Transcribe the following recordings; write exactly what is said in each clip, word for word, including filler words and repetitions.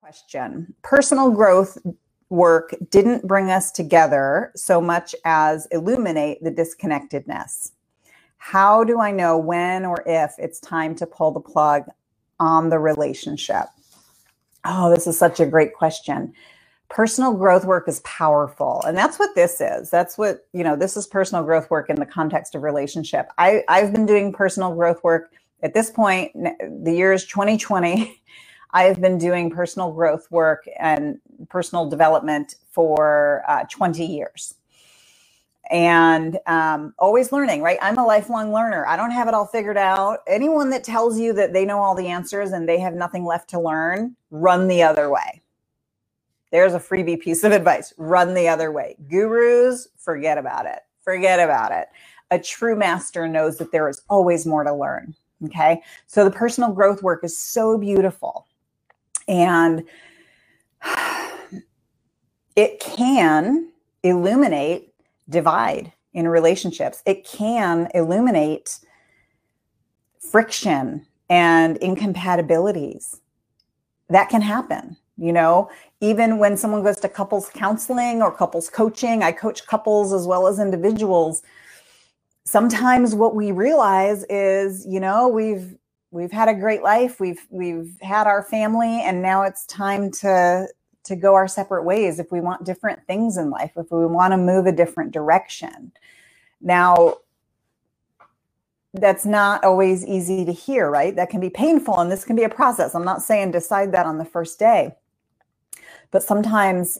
question. Personal growth work didn't bring us together so much as illuminate the disconnectedness. How do I know when or if it's time to pull the plug on the relationship? Oh, this is such a great question. Personal growth work is powerful. And that's what this is. That's what, you know, this is personal growth work in the context of relationship. I, I've been doing personal growth work at this point. The year is twenty twenty. I have been doing personal growth work and personal development for uh, twenty years. And um, always learning, right? I'm a lifelong learner. I don't have it all figured out. Anyone that tells you that they know all the answers and they have nothing left to learn, run the other way. There's a freebie piece of advice. Run the other way. Gurus, forget about it. Forget about it. A true master knows that there is always more to learn. Okay. So the personal growth work is so beautiful. And it can illuminate divide in relationships. It can illuminate friction and incompatibilities. That can happen. You know, even when someone goes to couples counseling or couples coaching, I coach couples as well as individuals. Sometimes what we realize is, you know, we've, we've had a great life. We've, we've had our family, and now it's time to, to go our separate ways. If we want different things in life, if we want to move a different direction. Now, that's not always easy to hear, right? That can be painful, and this can be a process. I'm not saying decide that on the first day. But sometimes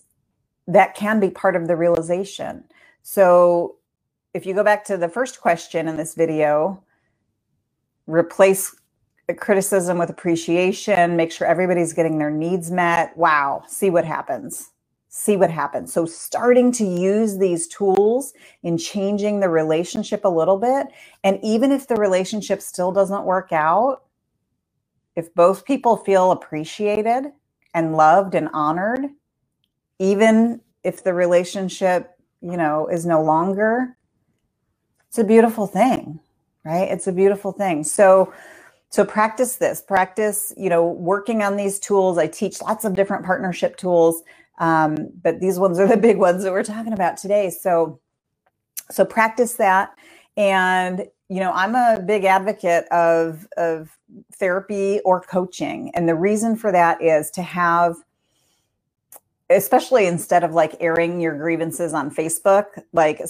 that can be part of the realization. So if you go back to the first question in this video, replace the criticism with appreciation, make sure everybody's getting their needs met. Wow, see what happens. See what happens. So starting to use these tools in changing the relationship a little bit. And even if the relationship still doesn't work out, if both people feel appreciated and loved and honored, even if the relationship, you know, is no longer, it's a beautiful thing, right? It's a beautiful thing. So, so practice this, practice, you know, working on these tools. I teach lots of different partnership tools, um, but these ones are the big ones that we're talking about today. So, so practice that. And, you know, I'm a big advocate of, of therapy or coaching. And the reason for that is to have, especially instead of like airing your grievances on Facebook, like,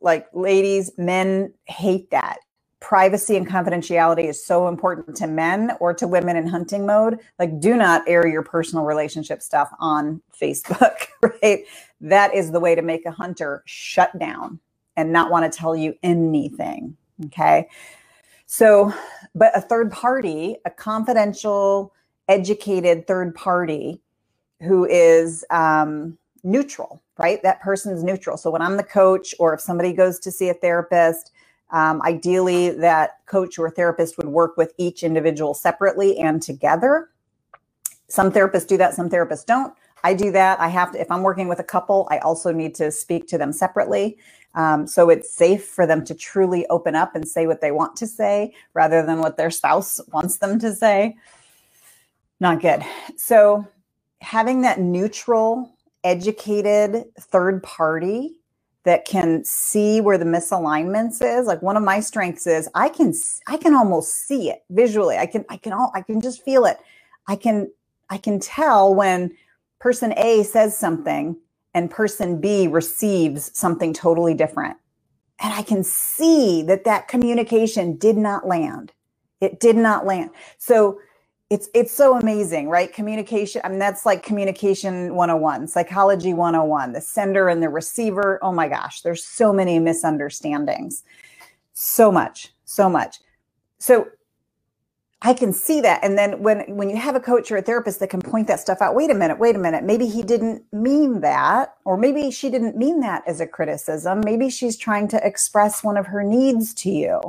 like ladies, men hate that. Privacy and confidentiality is so important to men or to women in hunting mode. Like, do not air your personal relationship stuff on Facebook, right? That is the way to make a hunter shut down and not want to tell you anything. Okay. So, but a third party, a confidential, educated third party who is um, neutral, right? That person's neutral. So when I'm the coach, or if somebody goes to see a therapist, um, ideally that coach or therapist would work with each individual separately and together. Some therapists do that. Some therapists don't. I do that. I have to, if I'm working with a couple, I also need to speak to them separately. Um, so it's safe for them to truly open up and say what they want to say rather than what their spouse wants them to say. Not good. So having that neutral, educated third party that can see where the misalignments is, like one of my strengths is I can, I can almost see it visually. I can, I can, all, I can just feel it. I can, I can tell when person A says something and person B receives something totally different. And I can see that that communication did not land. It did not land. So it's, it's so amazing, right? Communication. I mean, that's like communication one oh one, psychology one oh one, the sender and the receiver. Oh my gosh, there's so many misunderstandings. So much, so much. So I can see that. And then when, when you have a coach or a therapist that can point that stuff out, wait a minute, wait a minute, maybe he didn't mean that, or maybe she didn't mean that as a criticism. Maybe she's trying to express one of her needs to you.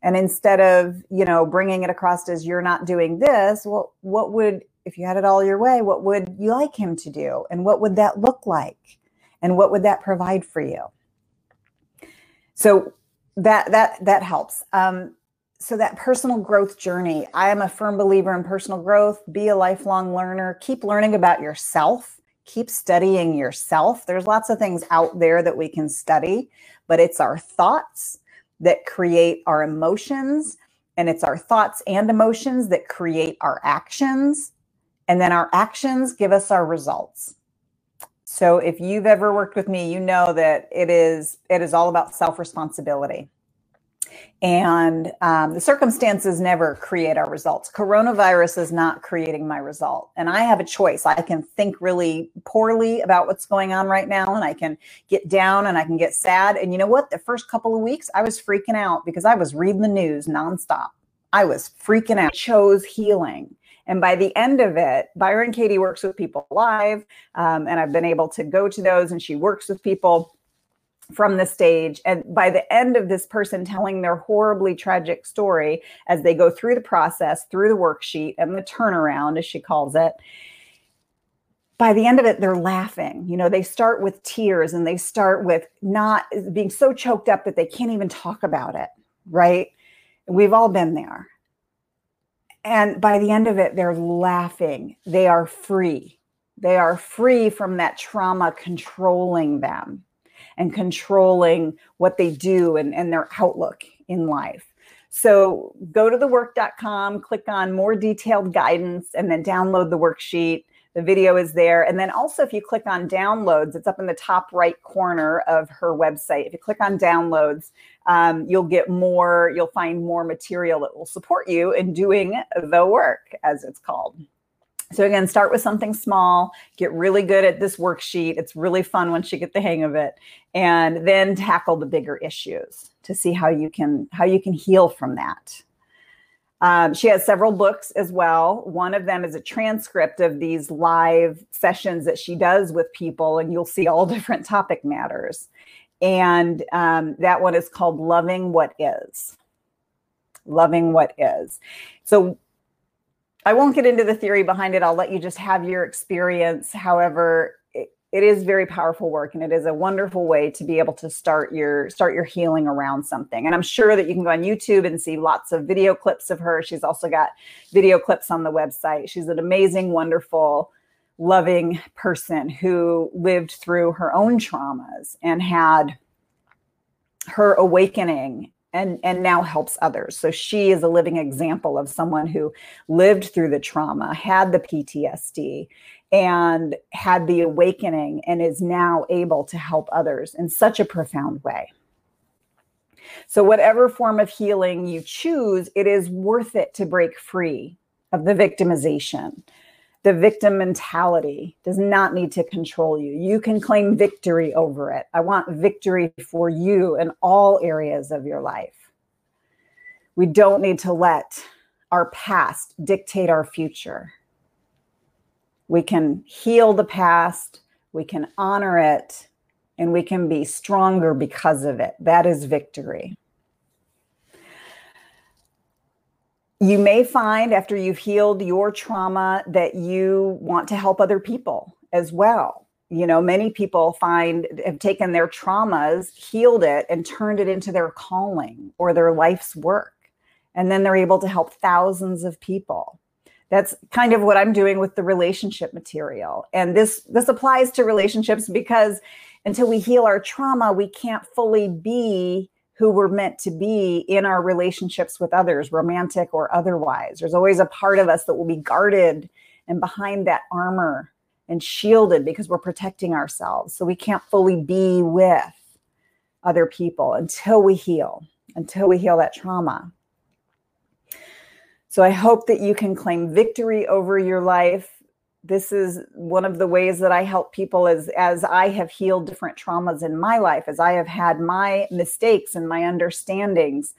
And instead of, you know, bringing it across as you're not doing this, what, what would, if you had it all your way, what would you like him to do? And what would that look like? And what would that provide for you? So that, that, that helps. Um, So that personal growth journey, I am a firm believer in personal growth. Be a lifelong learner. Keep learning about yourself. Keep studying yourself. There's lots of things out there that we can study, but it's our thoughts that create our emotions, and it's our thoughts and emotions that create our actions, and then our actions give us our results. So if you've ever worked with me, you know that it is it is all about self-responsibility. And um, the circumstances never create our results. Coronavirus is not creating my result. And I have a choice. I can think really poorly about what's going on right now, and I can get down and I can get sad. And you know what? The first couple of weeks, I was freaking out because I was reading the news nonstop. I was freaking out. I chose healing. And by the end of it, Byron Katie works with people live, um, and I've been able to go to those, and she works with people from the stage. And by the end of this person telling their horribly tragic story, as they go through the process, through the worksheet and the turnaround, as she calls it, by the end of it, they're laughing. You know, they start with tears, and they start with not being so choked up that they can't even talk about it, right? We've all been there. And by the end of it, they're laughing. They are free. They are free from that trauma controlling them and controlling what they do and, and their outlook in life. So go to the work dot com, click on more detailed guidance, and then download the worksheet. The video is there. And then also, if you click on downloads, it's up in the top right corner of her website. If you click on downloads, um, you'll get more, you'll find more material that will support you in doing the work, as it's called. So again, start with something small, get really good at this worksheet. It's really fun once you get the hang of it, and then tackle the bigger issues to see how you can, how you can heal from that. Um, she has several books as well. One of them is a transcript of these live sessions that she does with people, and you'll see all different topic matters. And um, that one is called Loving What Is. Loving What Is. So I won't get into the theory behind it. I'll let you just have your experience. However, it, it is very powerful work, and it is a wonderful way to be able to start your start your healing around something. And I'm sure that you can go on YouTube and see lots of video clips of her. She's also got video clips on the website. She's an amazing, wonderful, loving person who lived through her own traumas and had her awakening, and and now helps others. So she is a living example of someone who lived through the trauma, had the P T S D, and had the awakening, and is now able to help others in such a profound way. So whatever form of healing you choose, it is worth it to break free of the victimization. The victim mentality does not need to control you. You can claim victory over it. I want victory for you in all areas of your life. We don't need to let our past dictate our future. We can heal the past, we can honor it, and we can be stronger because of it. That is victory. You may find after you've healed your trauma that you want to help other people as well. You know, many people find have taken their traumas, healed it, and turned it into their calling or their life's work. And then they're able to help thousands of people. That's kind of what I'm doing with the relationship material. And this, this applies to relationships, because until we heal our trauma, we can't fully be who we're meant to be in our relationships with others, romantic or otherwise. There's always a part of us that will be guarded and behind that armor and shielded because we're protecting ourselves. So we can't fully be with other people until we heal, until we heal that trauma. So I hope that you can claim victory over your life. This is one of the ways that I help people is as I have healed different traumas in my life, as I have had my mistakes and my understandings.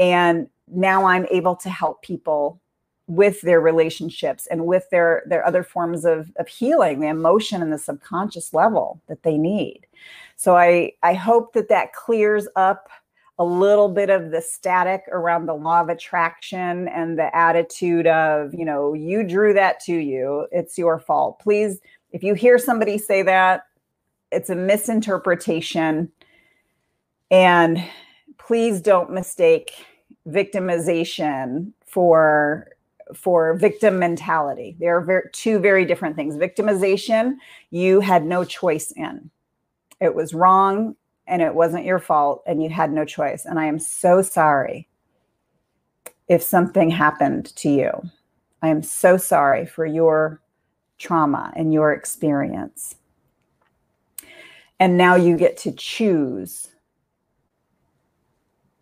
And now I'm able to help people with their relationships and with their, their other forms of, of healing, the emotion and the subconscious level that they need. So I, I hope that that clears up a little bit of the static around the law of attraction and the attitude of, you know, you drew that to you, it's your fault. Please, if you hear somebody say that, it's a misinterpretation. And please don't mistake victimization for for victim mentality. They are very, two very different things. Victimization, you had no choice in. It was wrong and it wasn't your fault and you had no choice. And I am so sorry if something happened to you. I am so sorry for your trauma and your experience. And now you get to choose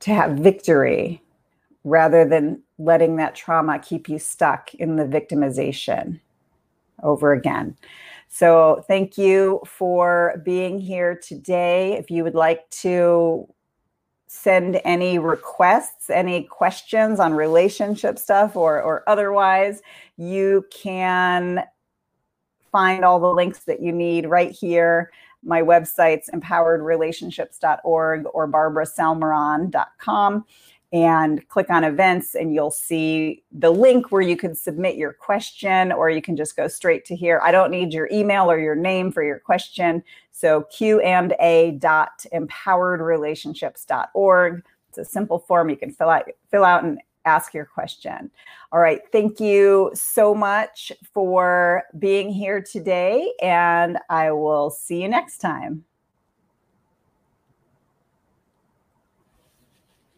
to have victory rather than letting that trauma keep you stuck in the victimization over again. So thank you for being here today. If you would like to send any requests, any questions on relationship stuff or, or otherwise, you can find all the links that you need right here. My website's empowered relationships dot org or barbara salmoran dot com. And click on events and you'll see the link where you can submit your question, or you can just go straight to here. I don't need your email or your name for your question. So q and a dot empowered relationships dot org. It's a simple form you can fill out, fill out and ask your question. All right. Thank you so much for being here today, and I will see you next time.